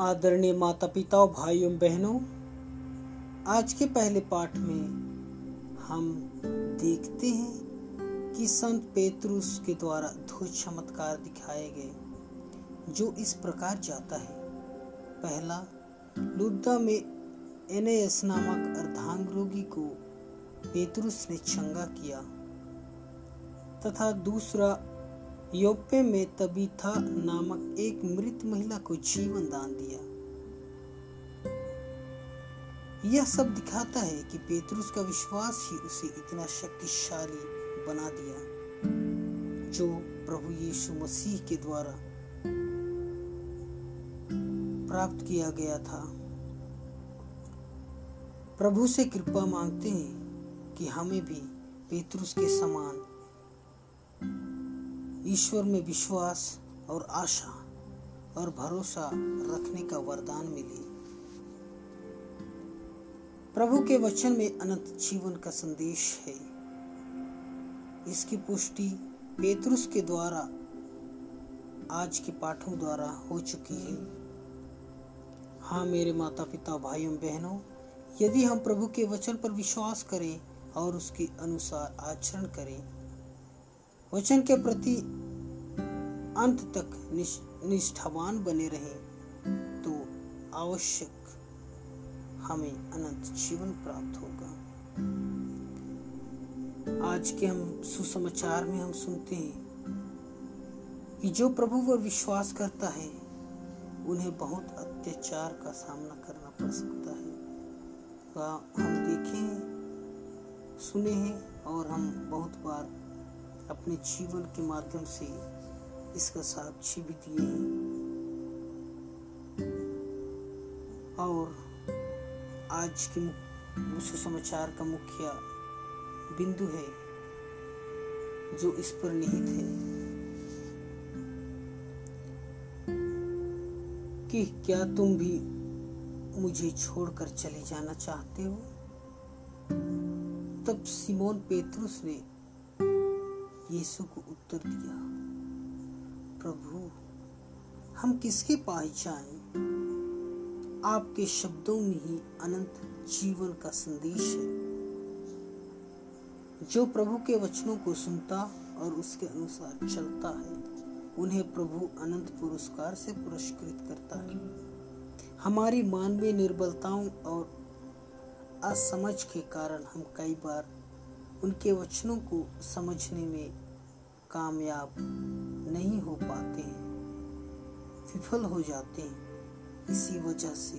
आदरणीय माता पिता और भाइयों बहनों, आज के पहले पाठ में हम देखते हैं कि संत पेत्रुस के द्वारा दो चमत्कार दिखाए गए जो इस प्रकार जाता है। पहला, लुद्दा में एनेयस नामक अर्धांग रोगी को पेत्रुस ने चंगा किया, तथा दूसरा योपे में तबीथा नामक एक मृत महिला को जीवन दान दिया। यह सब दिखाता है कि पेत्रुस का विश्वास ही उसे इतना शक्तिशाली बना दिया जो प्रभु यीशु मसीह के द्वारा प्राप्त किया गया था। प्रभु से कृपा मांगते हैं कि हमें भी पेत्रुस के समान ईश्वर में विश्वास और आशा और भरोसा रखने का वरदान मिले। प्रभु के वचन में अनंत जीवन का संदेश है। इसकी पुष्टि पेत्रुस के द्वारा आज के पाठों द्वारा हो चुकी है। हाँ मेरे माता पिता भाइयों बहनों, यदि हम प्रभु के वचन पर विश्वास करें और उसके अनुसार आचरण करें, वचन के प्रति अंत तक निष्ठावान बने रहे, तो आवश्यक हमें अनंत जीवन प्राप्त होगा। आज के हम सुसमाचार में हम सुनते हैं कि जो प्रभु पर विश्वास करता है उन्हें बहुत अत्याचार का सामना करना पड़ सकता है। हम देखे हैं, सुने हैं और हम बहुत बार अपने जीवन के माध्यम से इसका साक्षी भी दिए हैं। और आज के सुसमाचार का मुख्य बिंदु है जो इस पर निहित है कि क्या तुम भी मुझे छोड़कर चले जाना चाहते हो? तब सिमोन पेट्रोस ने यीशु को उत्तर दिया, प्रभु हम किसके पास जाएं? आपके शब्दों में ही अनंत जीवन का संदेश है। जो प्रभु के वचनों को सुनता और उसके अनुसार चलता है उन्हें प्रभु अनंत पुरस्कार से पुरस्कृत करता है। हमारी मानवीय निर्बलताओं और असमझ के कारण हम कई बार उनके वचनों को समझने में कामयाब नहीं हो पाते हैं, विफल हो जाते हैं। इसी वजह से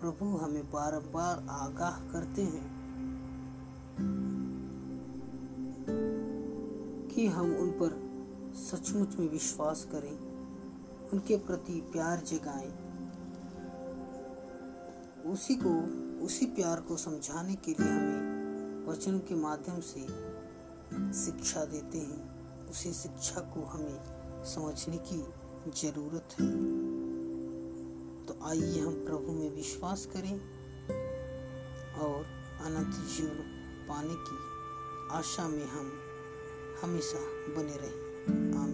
प्रभु हमें बार बार आगाह करते हैं कि हम उन पर सचमुच में विश्वास करें, उनके प्रति प्यार जगाएं। उसी प्यार को समझाने के लिए हमें वचन के माध्यम से शिक्षा देते हैं। उसी शिक्षा को हमें समझने की जरूरत है। तो आइए हम प्रभु में विश्वास करें और अनंत जीवन पाने की आशा में हम हमेशा बने रहें। आमीन।